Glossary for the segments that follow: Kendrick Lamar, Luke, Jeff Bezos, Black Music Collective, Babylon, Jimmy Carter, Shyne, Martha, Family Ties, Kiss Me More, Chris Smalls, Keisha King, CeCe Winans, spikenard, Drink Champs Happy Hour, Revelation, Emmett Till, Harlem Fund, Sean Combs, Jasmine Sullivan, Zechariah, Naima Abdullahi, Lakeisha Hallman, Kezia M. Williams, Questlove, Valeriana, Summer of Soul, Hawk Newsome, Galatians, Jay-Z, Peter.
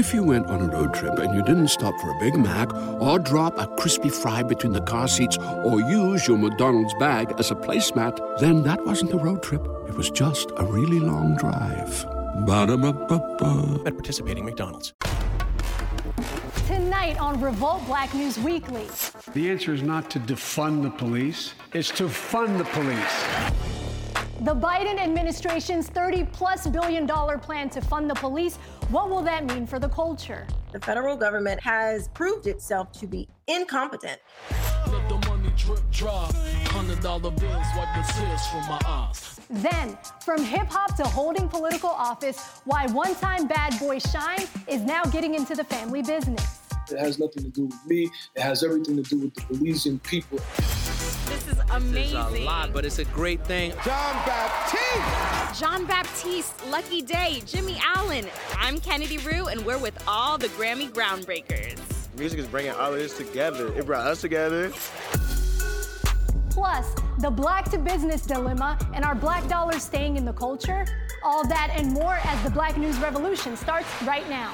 If you went on a road trip and you didn't stop for a Big Mac or drop a crispy fry between the car seats or use your McDonald's bag as a placemat, then that wasn't a road trip. It was just a really long drive. Ba-da-ba-ba-ba. At participating McDonald's. Tonight on REVOLT Black News Weekly. The answer is not to defund the police, it's to fund the police. The Biden administration's $30+ billion plan to fund the police, what will that mean for the culture? The federal government has proved itself to be incompetent. Let the money drip dry, $100 bills wipe the tears from my eyes. Then, from hip-hop to holding political office, why one-time bad boy Shyne is now getting into the family business. It has nothing to do with me. It has everything to do with the Belizean people. This is amazing. It's a lot, but it's a great thing. Jon Batiste, Lucky Day, Jimmy Allen. I'm Kennedy Rue, and we're with all the Grammy groundbreakers. Music is bringing all of this together. It brought us together. Plus, the black-to-business dilemma and our black dollars staying in the culture. All that and more as the Black News Revolution starts right now.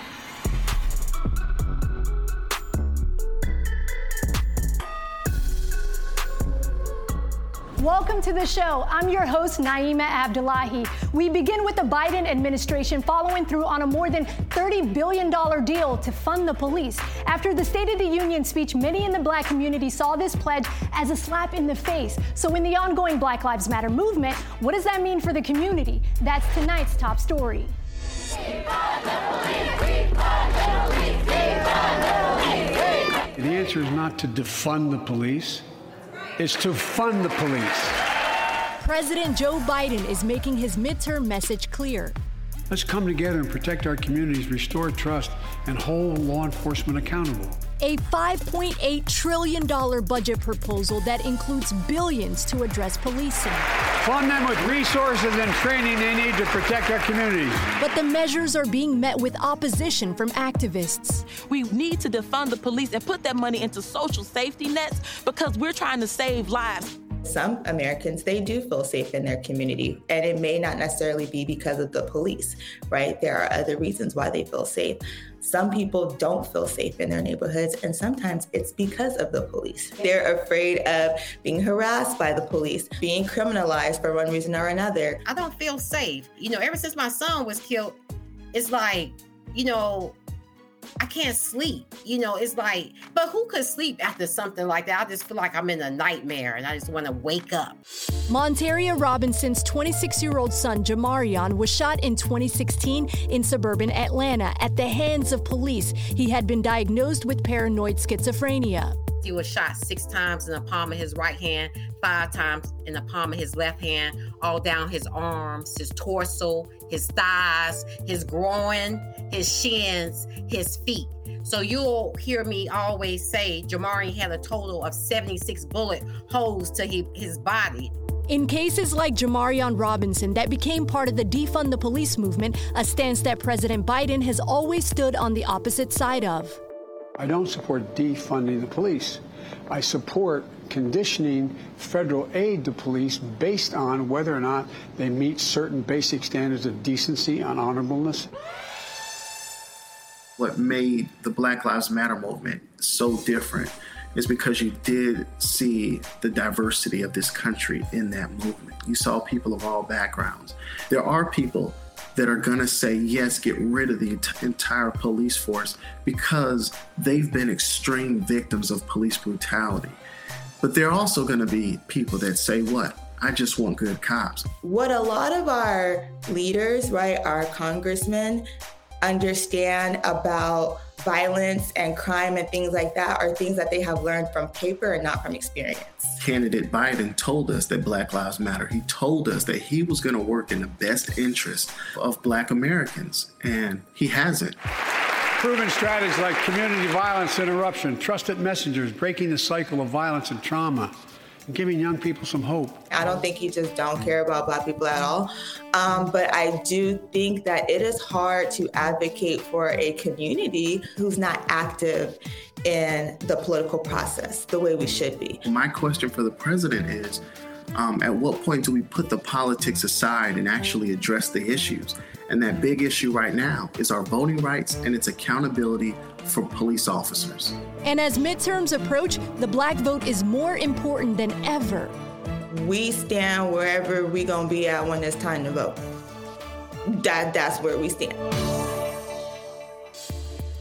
Welcome to the show. I'm your host, Naima Abdullahi. We begin with the Biden administration following through on a more than $30 billion deal to fund the police. After the State of the Union speech, many in the black community saw this pledge as a slap in the face. So in the ongoing Black Lives Matter movement, what does that mean for the community? That's tonight's top story. The answer is not to defund the police. Is to fund the police. President Joe Biden is making his midterm message clear. Let's come together and protect our communities, restore trust, and hold law enforcement accountable. A $5.8 trillion budget proposal that includes billions to address policing. Fund them with resources and training they need to protect our communities. But the measures are being met with opposition from activists. We need to defund the police and put that money into social safety nets because we're trying to save lives. Some Americans, they do feel safe in their community, and it may not necessarily be because of the police, right? There are other reasons why they feel safe. Some people don't feel safe in their neighborhoods, and sometimes it's because of the police. They're afraid of being harassed by the police, being criminalized for one reason or another. I don't feel safe. You know, ever since my son was killed, it's like, you know, I can't sleep, you know, it's like, but who could sleep after something like that? I just feel like I'm in a nightmare and I just want to wake up. Monteria Robinson's 26-year-old son, Jamarion, was shot in 2016 in suburban Atlanta at the hands of police. He had been diagnosed with paranoid schizophrenia. He was shot 6 times in the palm of his right hand, 5 times in the palm of his left hand, all down his arms, his torso, his thighs, his groin, his shins, his feet. So you'll hear me always say Jamari had a total of 76 bullet holes to his body. In cases like Jamarion Robinson that became part of the defund the police movement, a stance that President Biden has always stood on the opposite side of. I don't support defunding the police. I support conditioning federal aid to police based on whether or not they meet certain basic standards of decency and honorableness. What made the Black Lives Matter movement so different is because you did see the diversity of this country in that movement. You saw people of all backgrounds. There are people that are going to say, yes, get rid of the entire police force because they've been extreme victims of police brutality. But there are also going to be people that say what? I just want good cops. What a lot of our leaders, right, our congressmen understand about violence and crime and things like that are things that they have learned from paper and not from experience. Candidate Biden told us that Black Lives Matter. He told us that he was going to work in the best interest of Black Americans, and he hasn't. Proven strategies like community violence interruption, trusted messengers, breaking the cycle of violence and trauma, and giving young people some hope. I don't think you just don't care about Black people at all, but I do think that it is hard to advocate for a community who's not active in the political process the way we should be. My question for the president is, at what point do we put the politics aside and actually address the issues? And that big issue right now is our voting rights, and it's accountability for police officers. And as midterms approach, the Black vote is more important than ever. We stand wherever we're going to be at when it's time to vote. That's where we stand.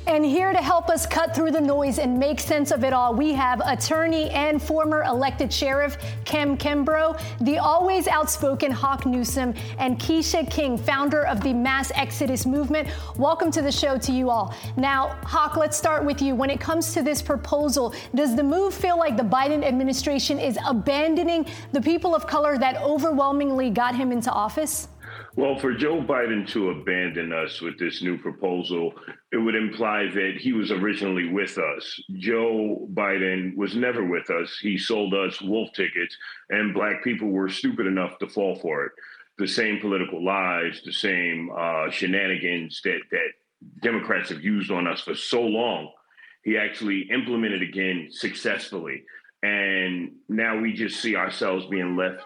And here to help us cut through the noise and make sense of it all, we have attorney and former elected sheriff Kem Kimbrough, the always outspoken Hawk Newsome, and Keisha King, founder of the Mass Exodus Movement. Welcome to the show to you all. Now, Hawk, let's start with you. When it comes to this proposal, does the move feel like the Biden administration is abandoning the people of color that overwhelmingly got him into office? Well, for Joe Biden to abandon us with this new proposal, it would imply that he was originally with us. Joe Biden was never with us. He sold us wolf tickets, and Black people were stupid enough to fall for it. The same political lies, the same shenanigans that Democrats have used on us for so long, he actually implemented again successfully. And now we just see ourselves being left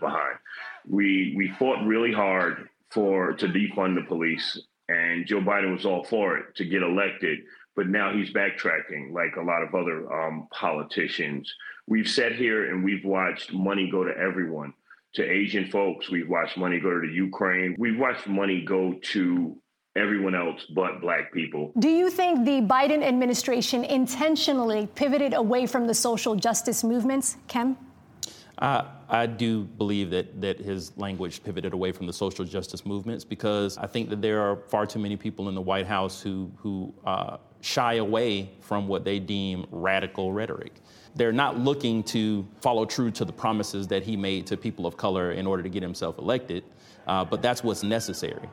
behind. We fought really hard to defund the police, and Joe Biden was all for it to get elected, but now he's backtracking like a lot of other politicians. We've sat here and we've watched money go to everyone, to Asian folks. We've watched money go to the Ukraine. We've watched money go to everyone else but Black people. Do you think the Biden administration intentionally pivoted away from the social justice movements, Kem? I do believe that his language pivoted away from the social justice movements, because I think that there are far too many people in the White House who shy away from what they deem radical rhetoric. They're not looking to follow true to the promises that he made to people of color in order to get himself elected, but that's what's necessary.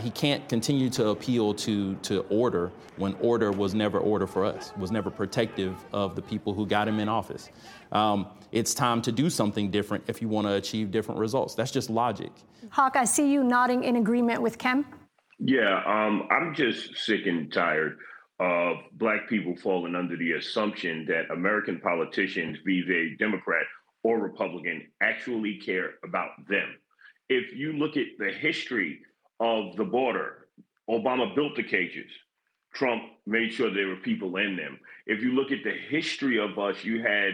He can't continue to appeal to order when order was never order for us, was never protective of the people who got him in office. It's time to do something different if you want to achieve different results. That's just logic. Hawk, I see you nodding in agreement with Kem. Yeah, I'm just sick and tired of Black people falling under the assumption that American politicians, be they Democrat or Republican, actually care about them. If you look at the history of the border, Obama built the cages. Trump made sure there were people in them. If you look at the history of us, you had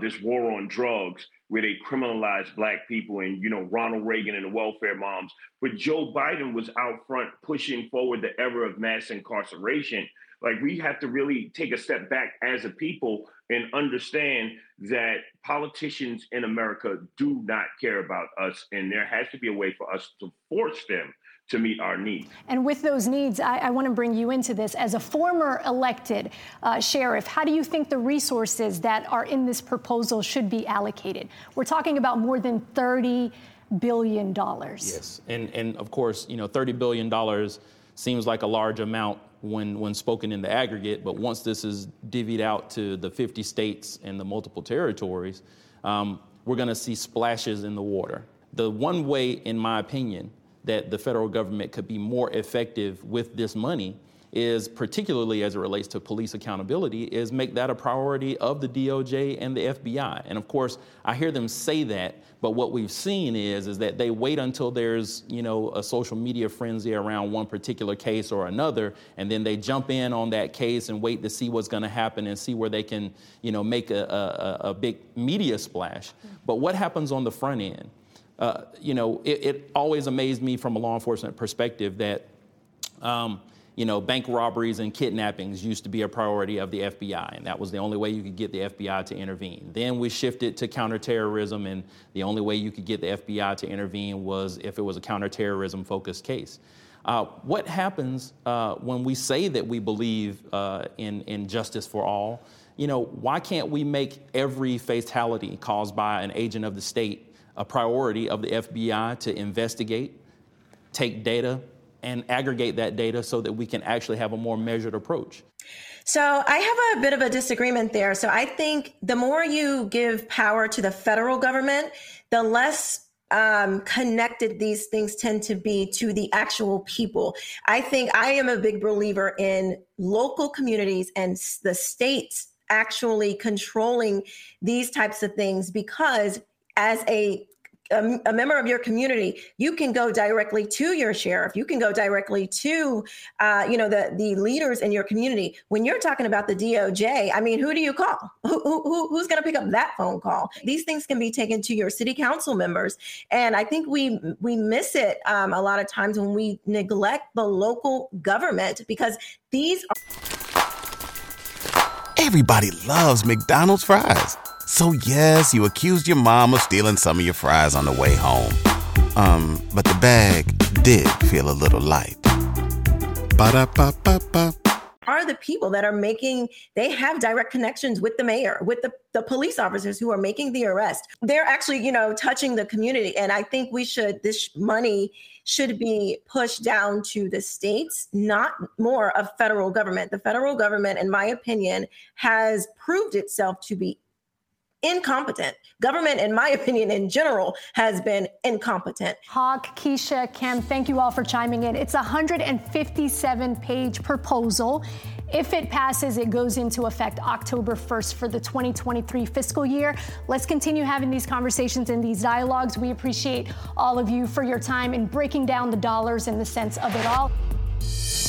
this war on drugs where they criminalized Black people and, Ronald Reagan and the welfare moms. But Joe Biden was out front pushing forward the era of mass incarceration. Like, we have to really take a step back as a people and understand that politicians in America do not care about us, and there has to be a way for us to force them to meet our needs. And with those needs, I want to bring you into this. As a former elected sheriff, how do you think the resources that are in this proposal should be allocated? We're talking about more than $30 billion. Yes, and of course, $30 billion seems like a large amount when spoken in the aggregate, but once this is divvied out to the 50 states and the multiple territories, we're going to see splashes in the water. The one way, in my opinion, that the federal government could be more effective with this money is, particularly as it relates to police accountability, is make that a priority of the DOJ and the FBI. And of course, I hear them say that, but what we've seen is that they wait until there's, a social media frenzy around one particular case or another, and then they jump in on that case and wait to see what's going to happen and see where they can, make a big media splash. Mm-hmm. But what happens on the front end? It always amazed me from a law enforcement perspective that, bank robberies and kidnappings used to be a priority of the FBI, and that was the only way you could get the FBI to intervene. Then we shifted to counterterrorism, and the only way you could get the FBI to intervene was if it was a counterterrorism-focused case. What happens when we say that we believe in justice for all? Why can't we make every fatality caused by an agent of the state a priority of the FBI to investigate, take data, and aggregate that data so that we can actually have a more measured approach? So I have a bit of a disagreement there. So I think the more you give power to the federal government, the less connected these things tend to be to the actual people. I think I am a big believer in local communities and the states actually controlling these types of things, because as a a member of your community, you can go directly to your sheriff. You can go directly to, the leaders in your community. When you're talking about the DOJ, I mean, who do you call? Who's going to pick up that phone call? These things can be taken to your city council members. And I think we miss it a lot of times when we neglect the local government, because these are... Everybody loves McDonald's fries. So, yes, you accused your mom of stealing some of your fries on the way home. But the bag did feel a little light. Ba-da-ba-ba-ba. Are the people that are making, they have direct connections with the mayor, with the police officers who are making the arrest. They're actually, touching the community. And I think this money should be pushed down to the states, not more of federal government. The federal government, in my opinion, has proved itself to be incompetent. Government, in my opinion, in general, has been incompetent. Hawk, Keisha, Kem, thank you all for chiming in. It's a 157-page proposal. If it passes, it goes into effect October 1st for the 2023 fiscal year. Let's continue having these conversations and these dialogues. We appreciate all of you for your time in breaking down the dollars and the cents of it all.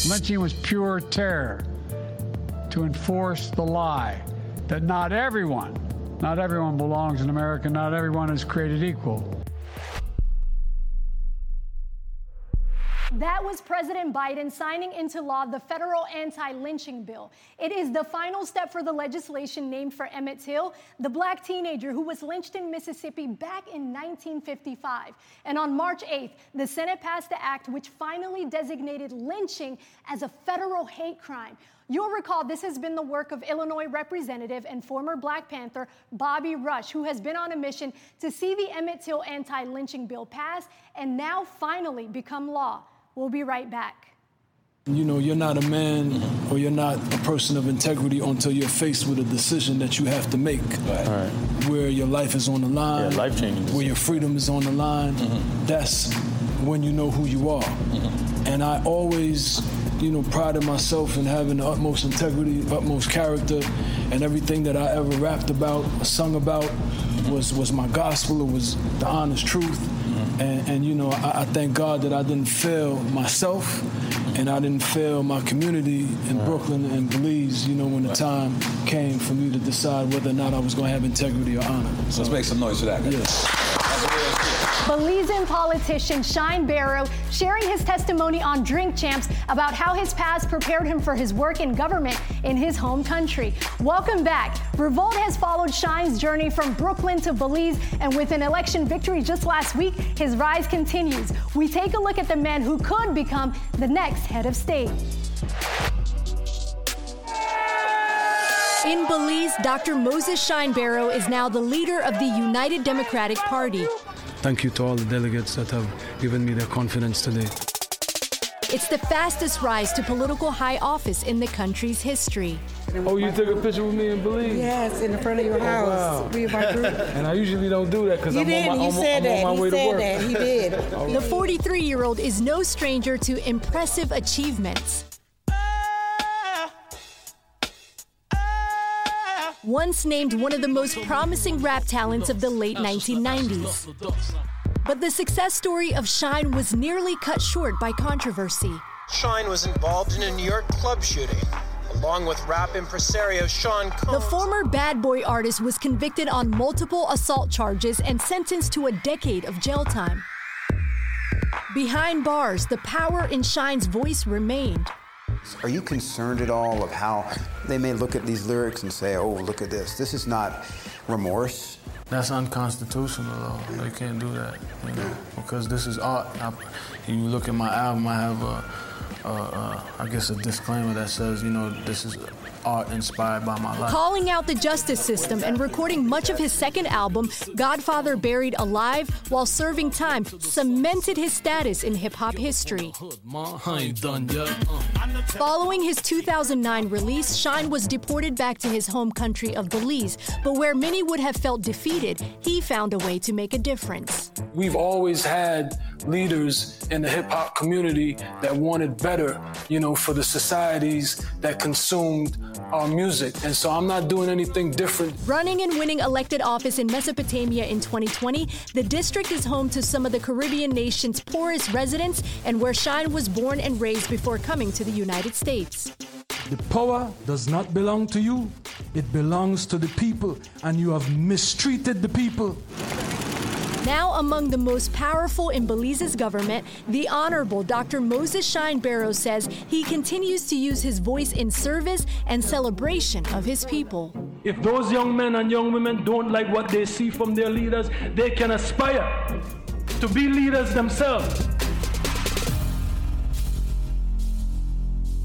Lynching was pure terror to enforce the lie that not everyone belongs in America. Not everyone is created equal. That was President Biden signing into law the federal anti-lynching bill. It is the final step for the legislation named for Emmett Till, the black teenager who was lynched in Mississippi back in 1955. And on March 8th, the Senate passed the act which finally designated lynching as a federal hate crime. You'll recall this has been the work of Illinois Representative and former Black Panther Bobby Rush, who has been on a mission to see the Emmett Till anti-lynching bill pass and now finally become law. We'll be right back. You're not a man or you're not a person of integrity until you're faced with a decision that you have to make. Right. Where your life is on the line, life-changing decision. Where your freedom is on the line, That's when you know who you are. Mm-hmm. And I always... prided myself in having the utmost integrity, utmost character, and everything that I ever rapped about, sung about, was my gospel. It was the honest truth. And I thank God that I didn't fail myself, and I didn't fail my community in Brooklyn and Belize, when the time came for me to decide whether or not I was going to have integrity or honor. So let's make some noise for that. Yes. Belizean politician Shyne Barrow sharing his testimony on Drink Champs about how his past prepared him for his work in government in his home country. Welcome back. Revolt has followed Shine's journey from Brooklyn to Belize, and with an election victory just last week, his rise continues. We take a look at the man who could become the next head of state. In Belize, Dr. Moses Shyne Barrow is now the leader of the United Democratic Party. Thank you to all the delegates that have given me their confidence today. It's the fastest rise to political high office in the country's history. Oh, you took a picture with me in Belize? Yes, in the front of your house. Oh, wow. We and my group. And I usually don't do that because I'm on my way to work. He did. Right. The 43-year-old is no stranger to impressive achievements. Once named one of the most promising rap talents of the late 1990s. But the success story of Shyne was nearly cut short by controversy. Shyne was involved in a New York club shooting, along with rap impresario Sean Combs. The former bad boy artist was convicted on multiple assault charges and sentenced to a decade of jail time. Behind bars, the power in Shine's voice remained. Are you concerned at all of how they may look at these lyrics and say, oh, look at this. This is not remorse. That's unconstitutional, though. They can't do that, because this is art. You look at my album, I have a disclaimer that says, this is art inspired by my life. Calling out the justice system and recording much of his second album, Godfather Buried Alive, while serving time, cemented his status in hip-hop history. Following his 2009 release, Shyne was deported back to his home country of Belize, but where many would have felt defeated, he found a way to make a difference. We've always had leaders in the hip hop community that wanted better, you know, for the societies that consumed our music. And so I'm not doing anything different. Running and winning elected office in Mesopotamia in 2020, the district is home to some of the Caribbean nation's poorest residents and where Shyne was born and raised before coming to the United States. The power does not belong to you. It belongs to the people, and you have mistreated the people. Now among the most powerful in Belize's government, the Honorable Dr. Moses Shyne Barrow says he continues to use his voice in service and celebration of his people. If those young men and young women don't like what they see from their leaders, they can aspire to be leaders themselves.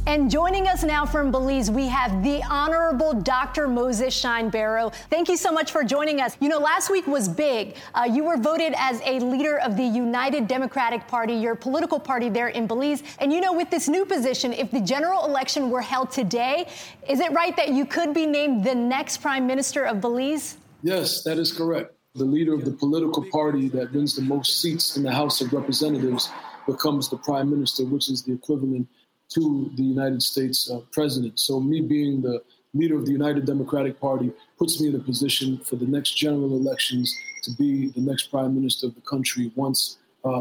And joining us now from Belize, we have the Honorable Dr. Moses Shyne Barrow. Thank you so much for joining us. You know, last week was big. You were voted as a leader of the United Democratic Party, your political party there in Belize. And you know, with this new position, if the general election were held today, is it right that you could be named the next Prime Minister of Belize? Yes, that is correct. The leader of the political party that wins the most seats in the House of Representatives becomes the Prime Minister, which is the equivalent to the United States president. So me being the leader of the United Democratic Party puts me in a position for the next general elections to be the next prime minister of the country once our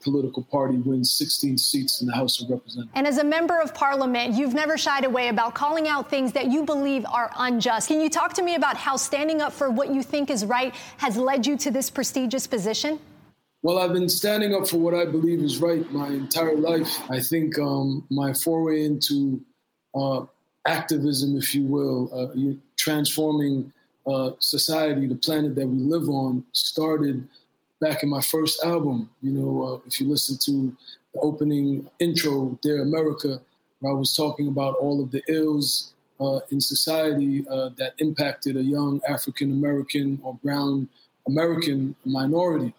political party wins 16 seats in the House of Representatives. And as a member of parliament, you've never shied away about calling out things that you believe are unjust. Can you talk to me about how standing up for what you think is right has led you to this prestigious position? Well, I've been standing up for what I believe is right my entire life. I think my foray into activism, if you will, transforming society, the planet that we live on, started back in my first album. You know, if you listen to the opening intro, Dear America, where I was talking about all of the ills in society that impacted a young African-American or brown American minority.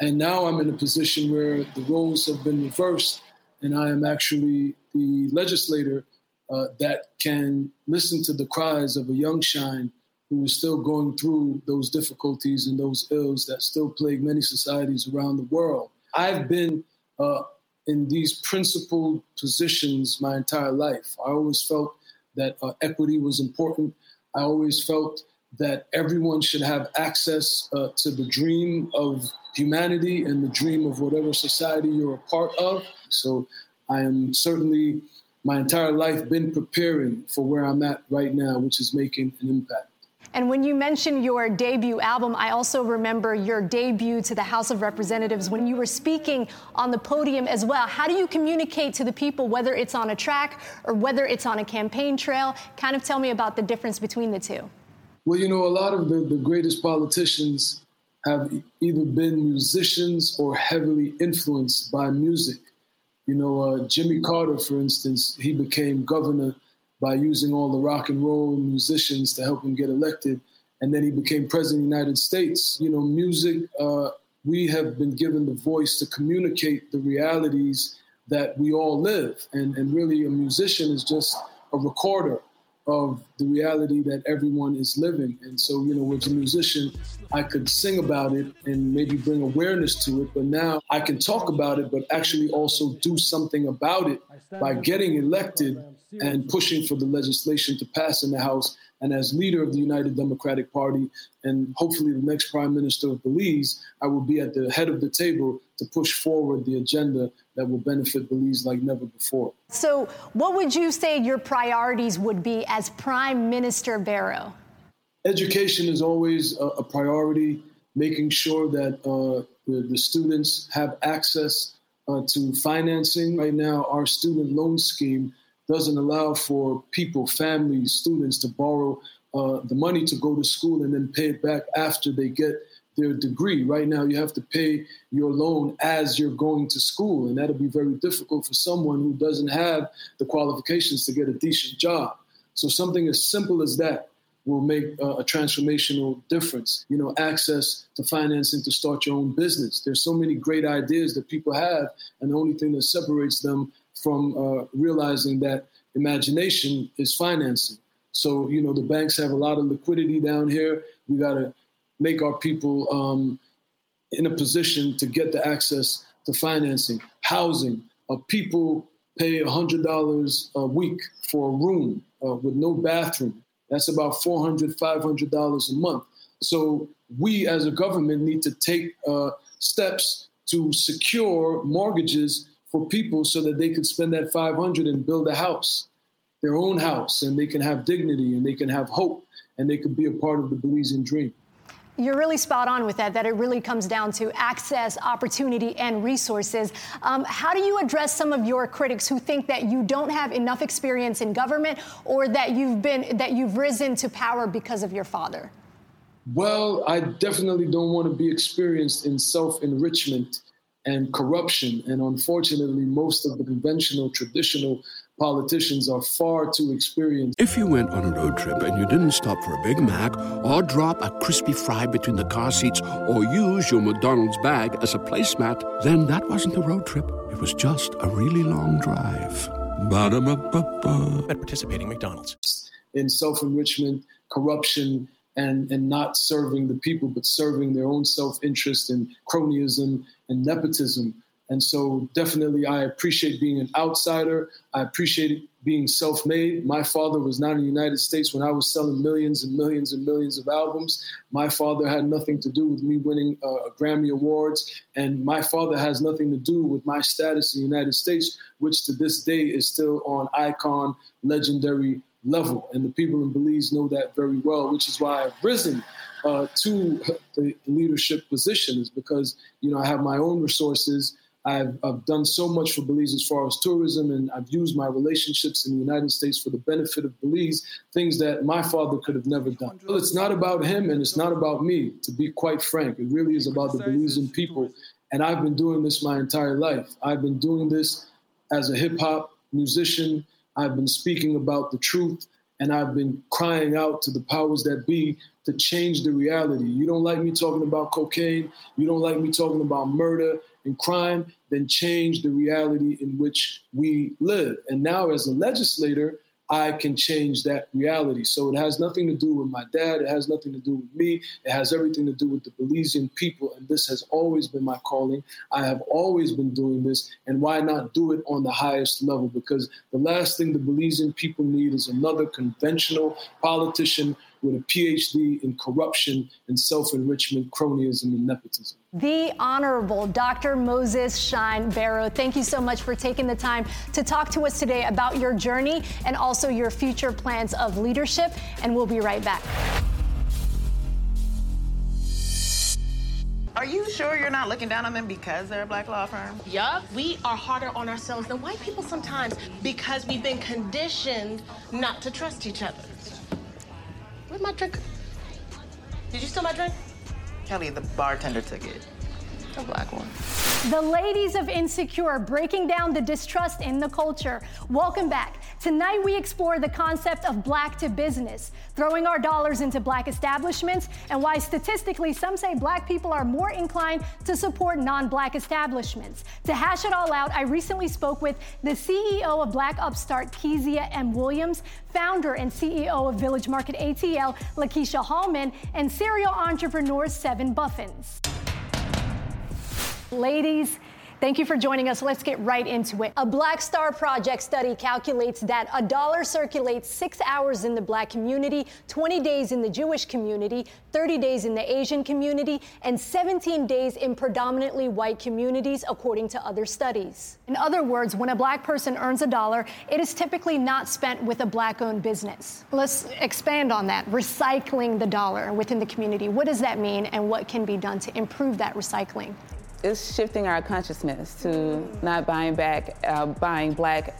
And now I'm in a position where the roles have been reversed, and I am actually the legislator that can listen to the cries of a young Shyne who is still going through those difficulties and those ills that still plague many societies around the world. I've been in these principled positions my entire life. I always felt that equity was important. I always felt that everyone should have access to the dream of humanity and the dream of whatever society you're a part of. So I am certainly, my entire life, been preparing for where I'm at right now, which is making an impact. And when you mentioned your debut album, I also remember your debut to the House of Representatives when you were speaking on the podium as well. How do you communicate to the people, whether it's on a track or whether it's on a campaign trail? Kind of tell me about the difference between the two. Well, you know, a lot of the greatest politicians have either been musicians or heavily influenced by music. You know, Jimmy Carter, for instance, he became governor by using all the rock and roll musicians to help him get elected. And then he became president of the United States. You know, music, we have been given the voice to communicate the realities that we all live. And really, a musician is just a recorder of the reality that everyone is living. And so, you know, with a musician, I could sing about it and maybe bring awareness to it, but now I can talk about it, but actually also do something about it by getting elected and pushing for the legislation to pass in the House. And as leader of the United Democratic Party and hopefully the next Prime Minister of Belize, I will be at the head of the table to push forward the agenda that will benefit Belize like never before. So what would you say your priorities would be as Prime Minister Barrow? Education is always a priority, making sure that the students have access to financing. Right now, our student loan scheme doesn't allow for people, families, students to borrow the money to go to school and then pay it back after they get their degree. Right now, you have to pay your loan as you're going to school, and that'll be very difficult for someone who doesn't have the qualifications to get a decent job. So something as simple as that will make a transformational difference. You know, access to financing to start your own business. There's so many great ideas that people have, and the only thing that separates them from realizing that imagination is financing. So, you know, the banks have a lot of liquidity down here. We got to make our people in a position to get the access the financing, housing. People pay $100 a week for a room with no bathroom. That's about $400, $500 a month. So we as a government need to take steps to secure mortgages for people so that they can spend that $500 and build a house, their own house, and they can have dignity and they can have hope and they can be a part of the Belizean dream. You're really spot on with that, that it really comes down to access, opportunity, and resources. How do you address some of your critics who think that you don't have enough experience in government or that you've risen to power because of your father? Well, I definitely don't want to be experienced in self-enrichment and corruption. And unfortunately, most of the conventional, traditional politicians are far too experienced. If you went on a road trip and you didn't stop for a Big Mac or drop a crispy fry between the car seats or use your McDonald's bag as a placemat, then that wasn't a road trip. It was just a really long drive. Ba-da-ba-ba-ba. At participating McDonald's. In self-enrichment, corruption, and not serving the people, but serving their own self-interest and cronyism and nepotism. And so definitely I appreciate being an outsider. I appreciate being self-made. My father was not in the United States when I was selling millions and millions and millions of albums. My father had nothing to do with me winning Grammy Awards. And my father has nothing to do with my status in the United States, which to this day is still on icon, legendary level. And the people in Belize know that very well, which is why I've risen to the leadership positions because, I have my own resources. I've done so much for Belize as far as tourism, and I've used my relationships in the United States for the benefit of Belize, things that my father could have never done. Well, it's not about him, and it's not about me, to be quite frank. It really is about the Belizean people, and I've been doing this my entire life. I've been doing this as a hip-hop musician. I've been speaking about the truth, and I've been crying out to the powers that be to change the reality. You don't like me talking about cocaine. You don't like me talking about murder and crime, then change the reality in which we live. And now as a legislator, I can change that reality. So it has nothing to do with my dad. It has nothing to do with me. It has everything to do with the Belizean people. And this has always been my calling. I have always been doing this. And why not do it on the highest level? Because the last thing the Belizean people need is another conventional politician with a PhD in corruption and self-enrichment, cronyism, and nepotism. The Honorable Dr. Moses Shyne Barrow, thank you so much for taking the time to talk to us today about your journey and also your future plans of leadership, and we'll be right back. Are you sure you're not looking down on them because they're a black law firm? Yup. We are harder on ourselves than white people sometimes because we've been conditioned not to trust each other. Where's my drink? Did you steal my drink? Kelly, the bartender took it. A black one. The ladies of Insecure, breaking down the distrust in the culture. Welcome back. Tonight we explore the concept of black to business, throwing our dollars into black establishments and why statistically some say black people are more inclined to support non-black establishments. To hash it all out, I recently spoke with the CEO of Black Upstart, Kezia M. Williams, founder and CEO of Village Market ATL, Lakeisha Hallman, and serial entrepreneur Sevyn Buffins. Ladies, thank you for joining us. Let's get right into it. A Black Star Project study calculates that a dollar circulates 6 hours in the black community, 20 days in the Jewish community, 30 days in the Asian community, and 17 days in predominantly white communities, according to other studies. In other words, when a black person earns a dollar, it is typically not spent with a black-owned business. Let's expand on that, recycling the dollar within the community. What does that mean, and what can be done to improve that recycling? It's shifting our consciousness to not buying black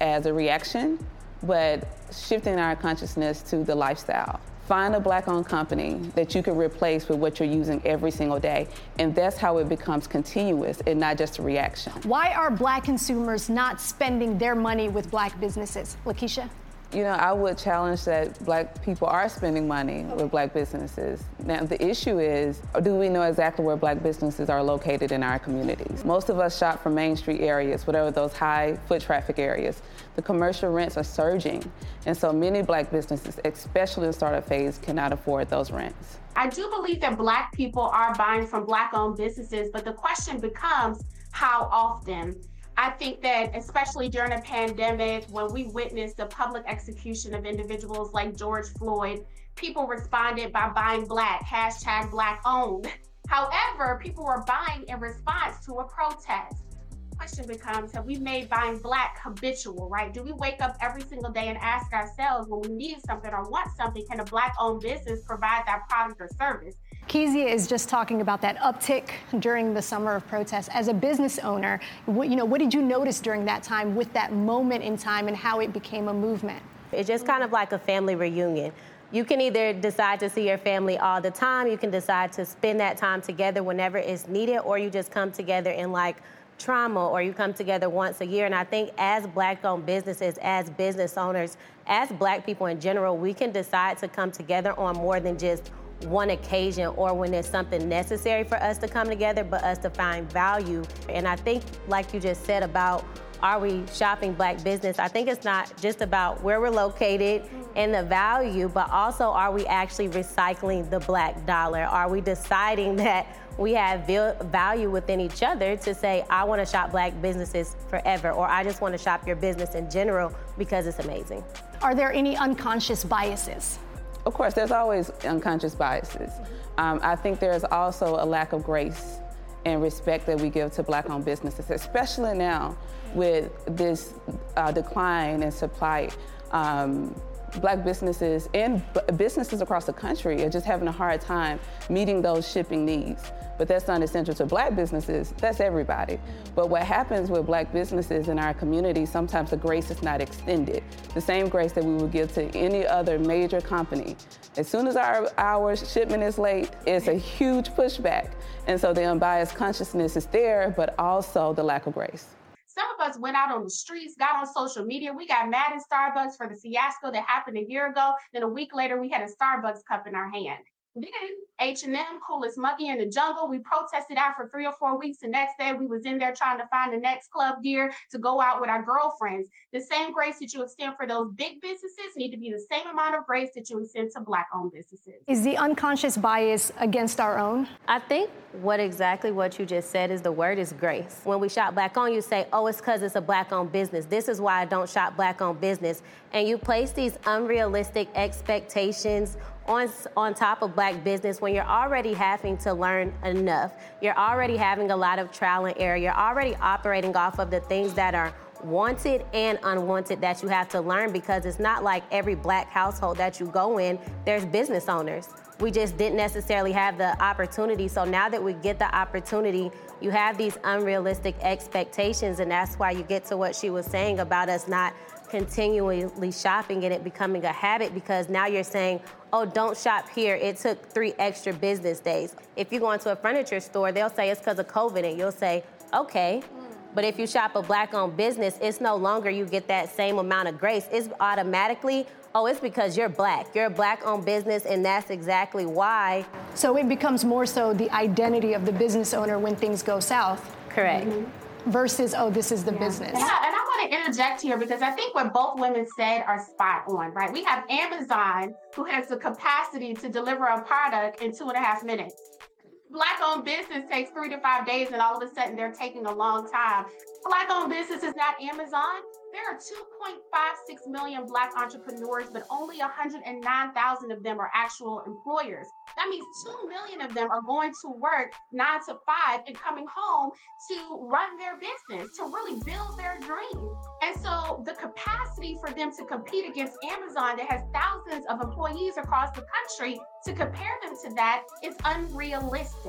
as a reaction, but shifting our consciousness to the lifestyle. Find a black-owned company that you can replace with what you're using every single day, and that's how it becomes continuous and not just a reaction. Why are black consumers not spending their money with black businesses? Lakeisha? I would challenge that black people are spending money with black businesses. Now, the issue is, do we know exactly where black businesses are located in our communities? Most of us shop from Main Street areas, whatever those high foot traffic areas. The commercial rents are surging, and so many black businesses, especially in the startup phase, cannot afford those rents. I do believe that black people are buying from black-owned businesses, but the question becomes, how often. I think that especially during a pandemic, when we witnessed the public execution of individuals like George Floyd, people responded by buying black, #blackowned. However, people were buying in response to a protest. The question becomes, have we made buying black habitual, right? Do we wake up every single day and ask ourselves, when we need something or want something, can a black-owned business provide that product or service? Kezia is just talking about that uptick during the summer of protests. As a business owner, what did you notice during that time with that moment in time and how it became a movement? It's just kind of like a family reunion. You can either decide to see your family all the time, you can decide to spend that time together whenever it's needed, or you just come together in like trauma, or you come together once a year. And I think as black-owned businesses, as business owners, as black people in general, we can decide to come together on more than just one occasion or when there's something necessary for us to come together, but us to find value. And I think, like you just said about, are we shopping black business? I think it's not just about where we're located and the value, but also are we actually recycling the black dollar? Are we deciding that we have value within each other to say, I want to shop black businesses forever, or I just want to shop your business in general because it's amazing. Are there any unconscious biases? Of course, there's always unconscious biases. I think there's also a lack of grace and respect that we give to black-owned businesses, especially now with this decline in supply. Black businesses and businesses across the country are just having a hard time meeting those shipping needs. But that's not essential to black businesses, that's everybody. But what happens with black businesses in our community, sometimes the grace is not extended. The same grace that we would give to any other major company. As soon as our shipment is late, it's a huge pushback. And so the unbiased consciousness is there, but also the lack of grace. Some of us went out on the streets, got on social media. We got mad at Starbucks for the fiasco that happened a year ago. Then a week later, we had a Starbucks cup in our hand. Then H&M, coolest monkey in the jungle. We protested out for 3 or 4 weeks. The next day, we was in there trying to find the next club gear to go out with our girlfriends. The same grace that you extend for those big businesses need to be the same amount of grace that you extend to black-owned businesses. Is the unconscious bias against our own? I think what you just said is the word is grace. When we shop black-owned, you say, oh, it's because it's a black-owned business. This is why I don't shop black-owned business. And you place these unrealistic expectations on top of black business when you're already having to learn enough. You're already having a lot of trial and error. You're already operating off of the things that are wanted and unwanted that you have to learn, because it's not like every black household that you go in, there's business owners. We just didn't necessarily have the opportunity. So now that we get the opportunity, you have these unrealistic expectations, and that's why you get to what she was saying about us not continually shopping and it becoming a habit, because now you're saying, oh, don't shop here. It took 3 extra business days. If you go into a furniture store, they'll say it's because of COVID, and you'll say, okay. But if you shop a black-owned business, it's no longer you get that same amount of grace. It's automatically, oh, it's because you're black. You're a black-owned business, and that's exactly why. So it becomes more so the identity of the business owner when things go south. Correct. Mm-hmm. Versus, oh, this is the business. Yeah, and I want to interject here because I think what both women said are spot on, right? We have Amazon, who has the capacity to deliver a product in 2.5 minutes. Black-owned business takes 3 to 5 days, and all of a sudden they're taking a long time. Black-owned business is not Amazon. There are 2.56 million Black entrepreneurs, but only 109,000 of them are actual employers. That means 2 million of them are going to work 9 to 5 and coming home to run their business, to really build their dream. And so the capacity for them to compete against Amazon that has thousands of employees across the country, to compare them to that is unrealistic.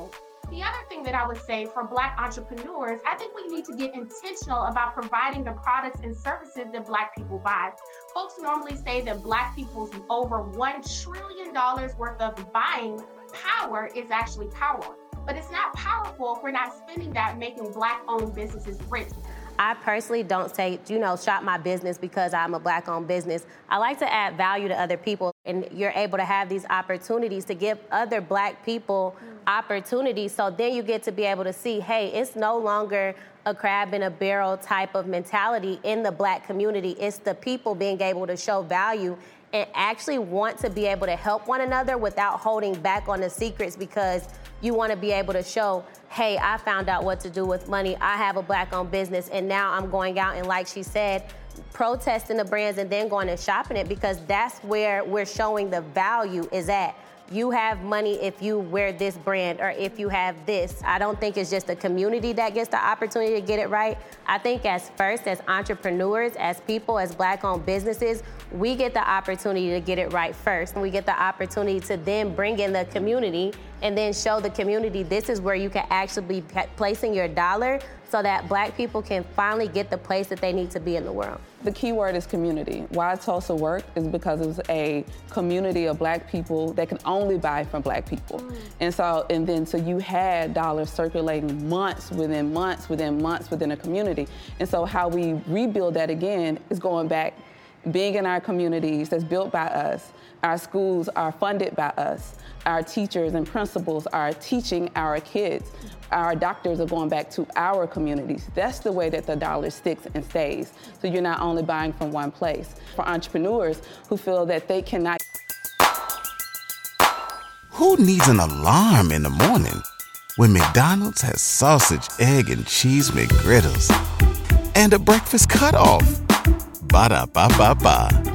The other thing that I would say for Black entrepreneurs, I think we need to get intentional about providing the products and services that Black people buy. Folks normally say that Black people's over $1 trillion worth of buying power is actually power. But it's not powerful if we're not spending that making Black-owned businesses rich. I personally don't say, shop my business because I'm a Black-owned business. I like to add value to other people, and you're able to have these opportunities to give other Black people opportunities. So then you get to be able to see, hey, it's no longer a crab in a barrel type of mentality in the Black community. It's the people being able to show value and actually want to be able to help one another without holding back on the secrets, because you want to be able to show, hey, I found out what to do with money. I have a Black-owned business, and now I'm going out and, like she said, protesting the brands and then going and shopping it, because that's where we're showing the value is at. You have money if you wear this brand or if you have this. I don't think it's just the community that gets the opportunity to get it right. I think as first, as entrepreneurs, as people, as Black-owned businesses, we get the opportunity to get it right first. We get the opportunity to then bring in the community and then show the community this is where you can actually be placing your dollar so that Black people can finally get the place that they need to be in the world. The key word is community. Why Tulsa worked is because it was a community of Black people that can only buy from Black people. Mm. And so you had dollars circulating months within months within months within a community. And so how we rebuild that again is going back, being in our communities that's built by us. Our schools are funded by us. Our teachers and principals are teaching our kids. Our doctors are going back to our communities. That's the way that the dollar sticks and stays. So you're not only buying from one place. For entrepreneurs who feel that they cannot... Who needs an alarm in the morning when McDonald's has sausage, egg, and cheese McGriddles and a breakfast cutoff? Ba-da-ba-ba-ba.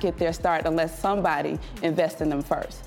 Get their start unless somebody invests in them first.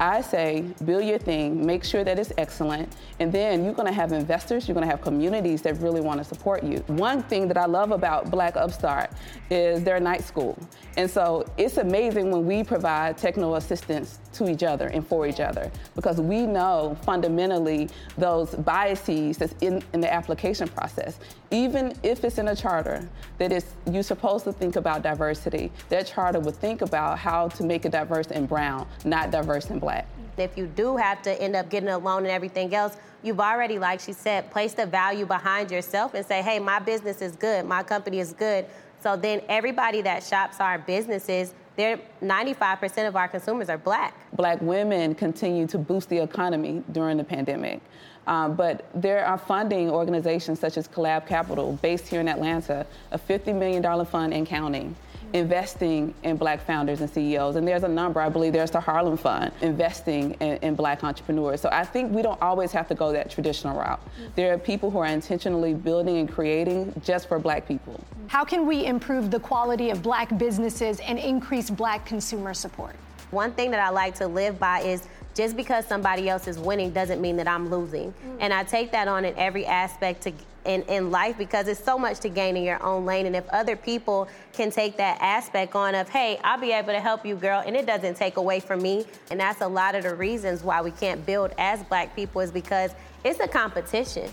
I say, build your thing, make sure that it's excellent, and then you're gonna have investors, you're gonna have communities that really wanna support you. One thing that I love about Black Upstart is their night school. And so it's amazing when we provide technical assistance to each other and for each other, because we know fundamentally those biases that's in the application process. Even if it's in a charter that is, you're supposed to think about diversity, that charter would think about how to make it diverse and brown, not diverse and Black. If you do have to end up getting a loan and everything else, you've already, like she said, placed the value behind yourself and say, hey, my business is good, my company is good. So then everybody that shops our businesses, they're 95% of our consumers are Black. Black women continue to boost the economy during the pandemic. But there are funding organizations such as Collab Capital, based here in Atlanta, a $50 million fund and counting, investing in Black founders and CEOs. And there's a number, I believe there's the Harlem Fund, investing in Black entrepreneurs. So I think we don't always have to go that traditional route. There are people who are intentionally building and creating just for Black people. How can we improve the quality of Black businesses and increase Black consumer support? One thing that I like to live by is just because somebody else is winning doesn't mean that I'm losing. And I take that on in every aspect in life, because it's so much to gain in your own lane. And if other people can take that aspect on of, hey, I'll be able to help you, girl, and it doesn't take away from me. And that's a lot of the reasons why we can't build as Black people, is because it's a competition.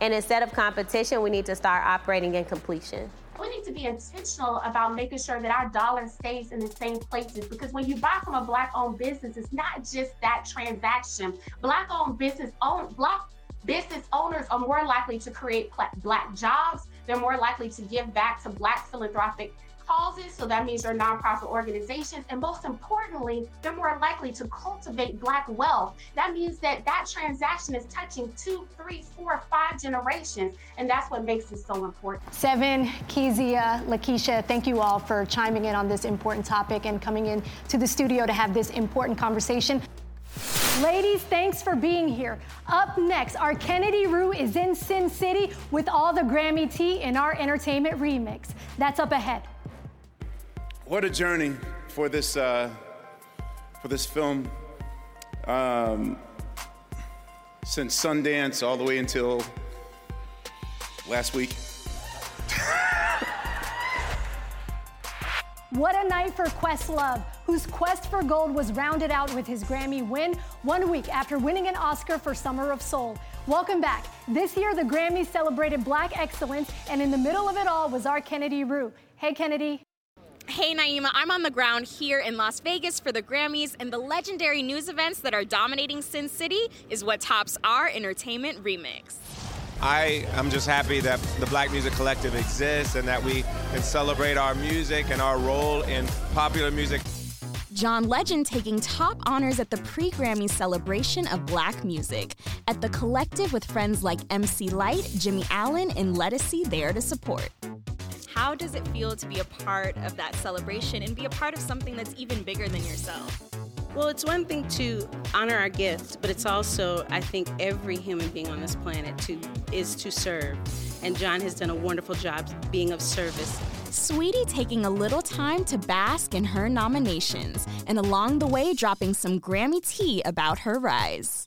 And instead of competition, we need to start operating in completion. We need to be intentional about making sure that our dollar stays in the same places, because when you buy from a Black-owned business, it's not just that transaction. Black business owners are more likely to create Black jobs. They're more likely to give back to Black philanthropic causes, so that means your nonprofit organizations, and most importantly, they're more likely to cultivate Black wealth. That means that transaction is touching 2, 3, 4, 5 generations, and that's what makes it so important. Sevyn, Kezia, Lakeisha, thank you all for chiming in on this important topic and coming in to the studio to have this important conversation. Ladies, thanks for being here. Up next, our Kennedy Rue is in Sin City with all the Grammy tea in our entertainment remix. That's up ahead. What a journey for this film, since Sundance all the way until last week. What a night for Questlove, whose quest for gold was rounded out with his Grammy win 1 week after winning an Oscar for Summer of Soul. Welcome back. This year, the Grammys celebrated Black excellence, and in the middle of it all was our Kennedy Rue. Hey, Kennedy. Hey, Naima. I'm on the ground here in Las Vegas for the Grammys, and the legendary news events that are dominating Sin City is what tops our entertainment remix. I am just happy that the Black Music Collective exists and that we can celebrate our music and our role in popular music. John Legend taking top honors at the pre-Grammy celebration of Black music. At the Collective with friends like MC Lyte, Jimmy Allen, and Lettucey there to support. How does it feel to be a part of that celebration and be a part of something that's even bigger than yourself? Well, it's one thing to honor our gifts, but it's also, I think, every human being on this planet is to serve. And Jon has done a wonderful job being of service. Sweetie taking a little time to bask in her nominations, and along the way dropping some Grammy tea about her rise.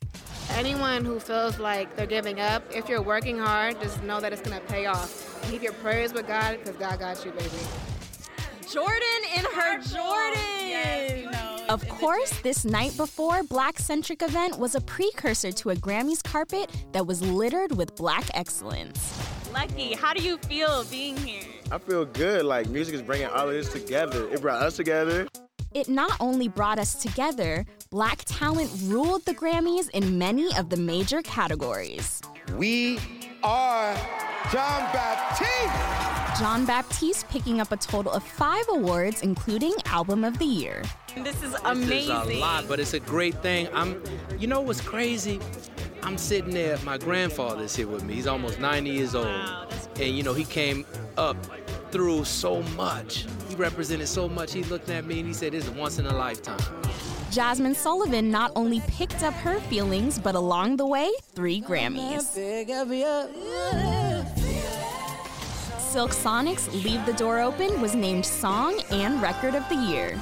Anyone who feels like they're giving up, if you're working hard, just know that it's going to pay off. Keep your prayers with God, because God got you, baby. Jordan in her Jordan! Yes, you know, of course, this night before Black-centric event was a precursor to a Grammys carpet that was littered with Black excellence. Lucky, how do you feel being here? I feel good. Like, music is bringing all of this together. It brought us together. It not only brought us together, Black talent ruled the Grammys in many of the major categories. We are Jon Batiste! Jon Batiste picking up a total of 5 awards, including Album of the Year. This is amazing. This is a lot, but it's a great thing. You know what's crazy? I'm sitting there, my grandfather's here with me. He's almost 90 years old. Wow, and, you know, he came up through so much. He represented so much. He looked at me and he said, this is once in a lifetime. Jasmine Sullivan not only picked up her feelings, but along the way, 3 Grammys. Silk Sonic's Leave the Door Open was named Song and Record of the Year.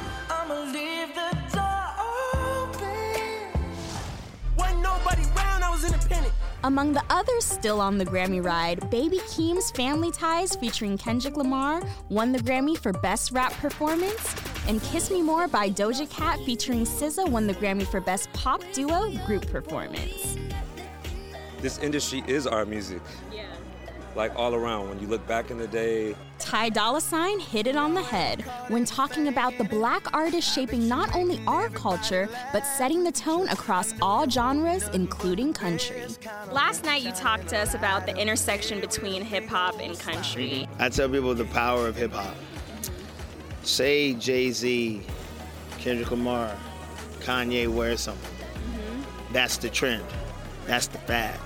Among the others still on the Grammy ride, Baby Keem's Family Ties featuring Kendrick Lamar won the Grammy for Best Rap Performance, and Kiss Me More by Doja Cat featuring SZA won the Grammy for Best Pop Duo Group Performance. This industry is our music. Yeah. Like, all around, when you look back in the day. Ty Dolla $ign hit it on the head when talking about the Black artists shaping not only our culture, but setting the tone across all genres, including country. Last night you talked to us about the intersection between hip-hop and country. I tell people the power of hip-hop. Say Jay-Z, Kendrick Lamar, Kanye wear something. Mm-hmm. That's the trend. That's the fad.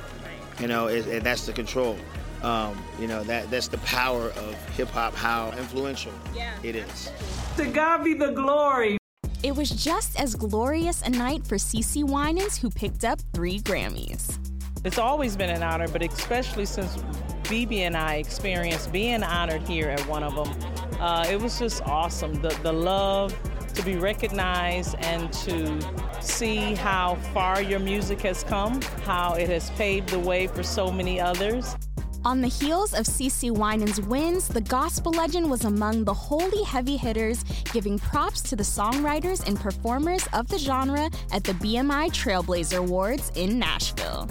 You know, and that's the control. You know, that's the power of hip-hop, how influential it is. To God be the glory. It was just as glorious a night for CeCe Winans, who picked up 3 Grammys. It's always been an honor, but especially since BB and I experienced being honored here at one of them, it was just awesome. The love to be recognized and to see how far your music has come, how it has paved the way for so many others. On the heels of CeCe Winans' wins, the gospel legend was among the holy heavy hitters, giving props to the songwriters and performers of the genre at the BMI Trailblazer Awards in Nashville.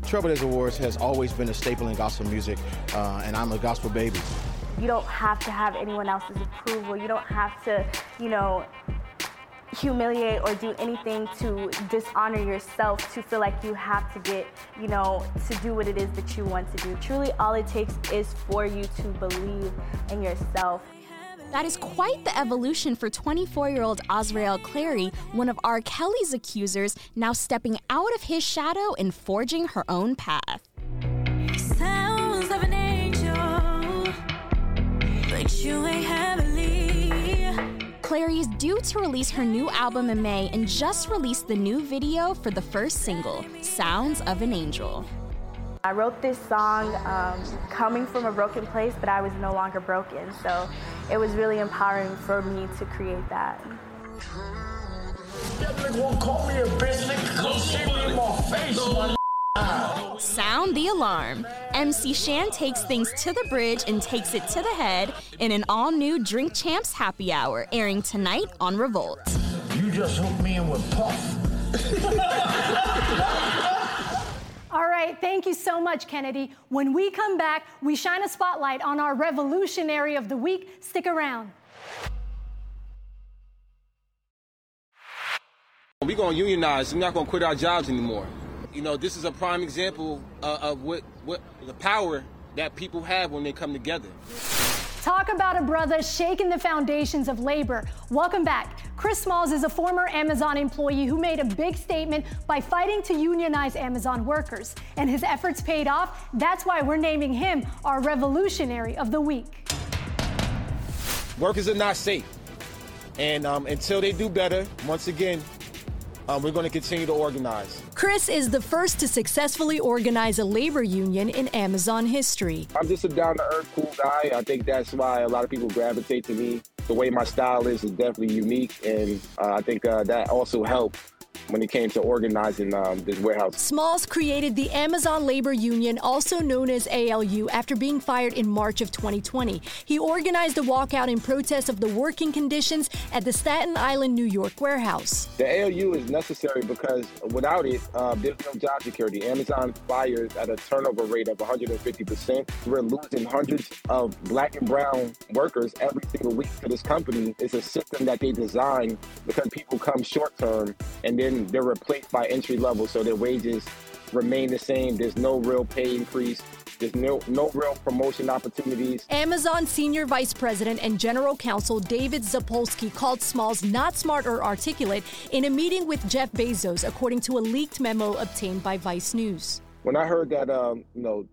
Trailblazer Awards has always been a staple in gospel music, and I'm a gospel baby. You don't have to have anyone else's approval. You don't have to, you know, humiliate or do anything to dishonor yourself to feel like you have to get, you know, to do what it is that you want to do. Truly, all it takes is for you to believe in yourself. That is quite the evolution for 24-year-old Azrael Clary, one of R. Kelly's accusers, now stepping out of his shadow and forging her own path. Sounds of an angel, but you ain't heavenly. Clary is due to release her new album in May and just released the new video for the first single, Sounds of an Angel. I wrote this song coming from a broken place, but I was no longer broken, so it was really empowering for me to create that. Sound the alarm. MC Shan takes things to the bridge and takes it to the head in an all-new Drink Champs Happy Hour, airing tonight on REVOLT. You just hooked me in with Puff. All right, thank you so much, Kennedy. When we come back, we shine a spotlight on our revolutionary of the week. Stick around. We're going to unionize. We're not going to quit our jobs anymore. You know, this is a prime example of what the power that people have when they come together. Talk about a brother shaking the foundations of labor. Welcome back. Chris Smalls is a former Amazon employee who made a big statement by fighting to unionize Amazon workers. And his efforts paid off. That's why we're naming him our revolutionary of the week. Workers are not safe. And until they do better, once again, We're going to continue to organize. Chris is the first to successfully organize a labor union in Amazon history. I'm just a down-to-earth, cool guy. I think that's why a lot of people gravitate to me. The way my style is definitely unique, and I think that also helped when it came to organizing this warehouse. Smalls created the Amazon Labor Union, also known as ALU, after being fired in March of 2020. He organized a walkout in protest of the working conditions at the Staten Island, New York warehouse. The ALU is necessary because without it, there's no job security. Amazon fires at a turnover rate of 150%. We're losing hundreds of black and brown workers every single week to this company. It's a system that they designed because people come short term and then they're replaced by entry level, so their wages remain the same. There's no real pay increase. There's no real promotion opportunities. Amazon Senior Vice President and General Counsel David Zapolsky called Smalls not smart or articulate in a meeting with Jeff Bezos, according to a leaked memo obtained by Vice News. When I heard that, the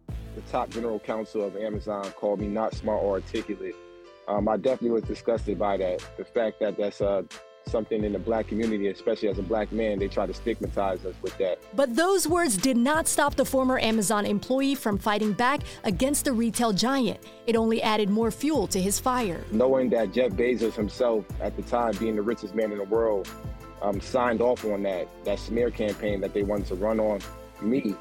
top general counsel of Amazon called me not smart or articulate, I definitely was disgusted by that. The fact that that's something in the black community, especially as a black man, they try to stigmatize us with that. But those words did not stop the former Amazon employee from fighting back against the retail giant. It only added more fuel to his fire. Knowing that Jeff Bezos himself, at the time being the richest man in the world, signed off on that smear campaign that they wanted to run on me,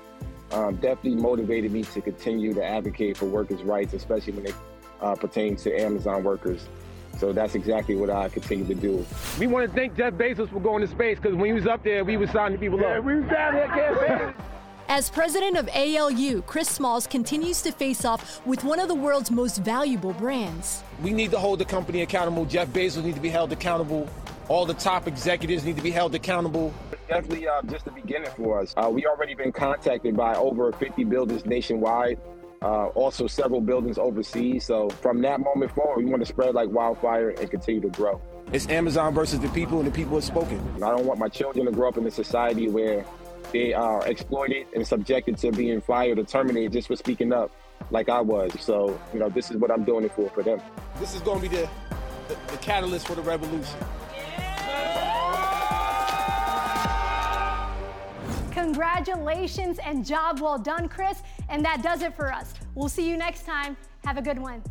definitely motivated me to continue to advocate for workers' rights, especially when it pertains to Amazon workers. So that's exactly what I continue to do. We want to thank Jeff Bezos for going to space, because when he was up there, we were signing people up. Yeah, we was down there campaigning. As president of ALU, Chris Smalls continues to face off with one of the world's most valuable brands. We need to hold the company accountable. Jeff Bezos needs to be held accountable. All the top executives need to be held accountable. It's definitely just the beginning for us. We already been contacted by over 50 builders nationwide. Also several buildings overseas. So from that moment forward, we want to spread like wildfire and continue to grow. It's Amazon versus the people, and the people have spoken. I don't want my children to grow up in a society where they are exploited and subjected to being fired or terminated just for speaking up like I was. So, this is what I'm doing it for them. This is going to be the catalyst for the revolution. Congratulations and job well done, Chris. And that does it for us. We'll see you next time. Have a good one.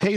Hey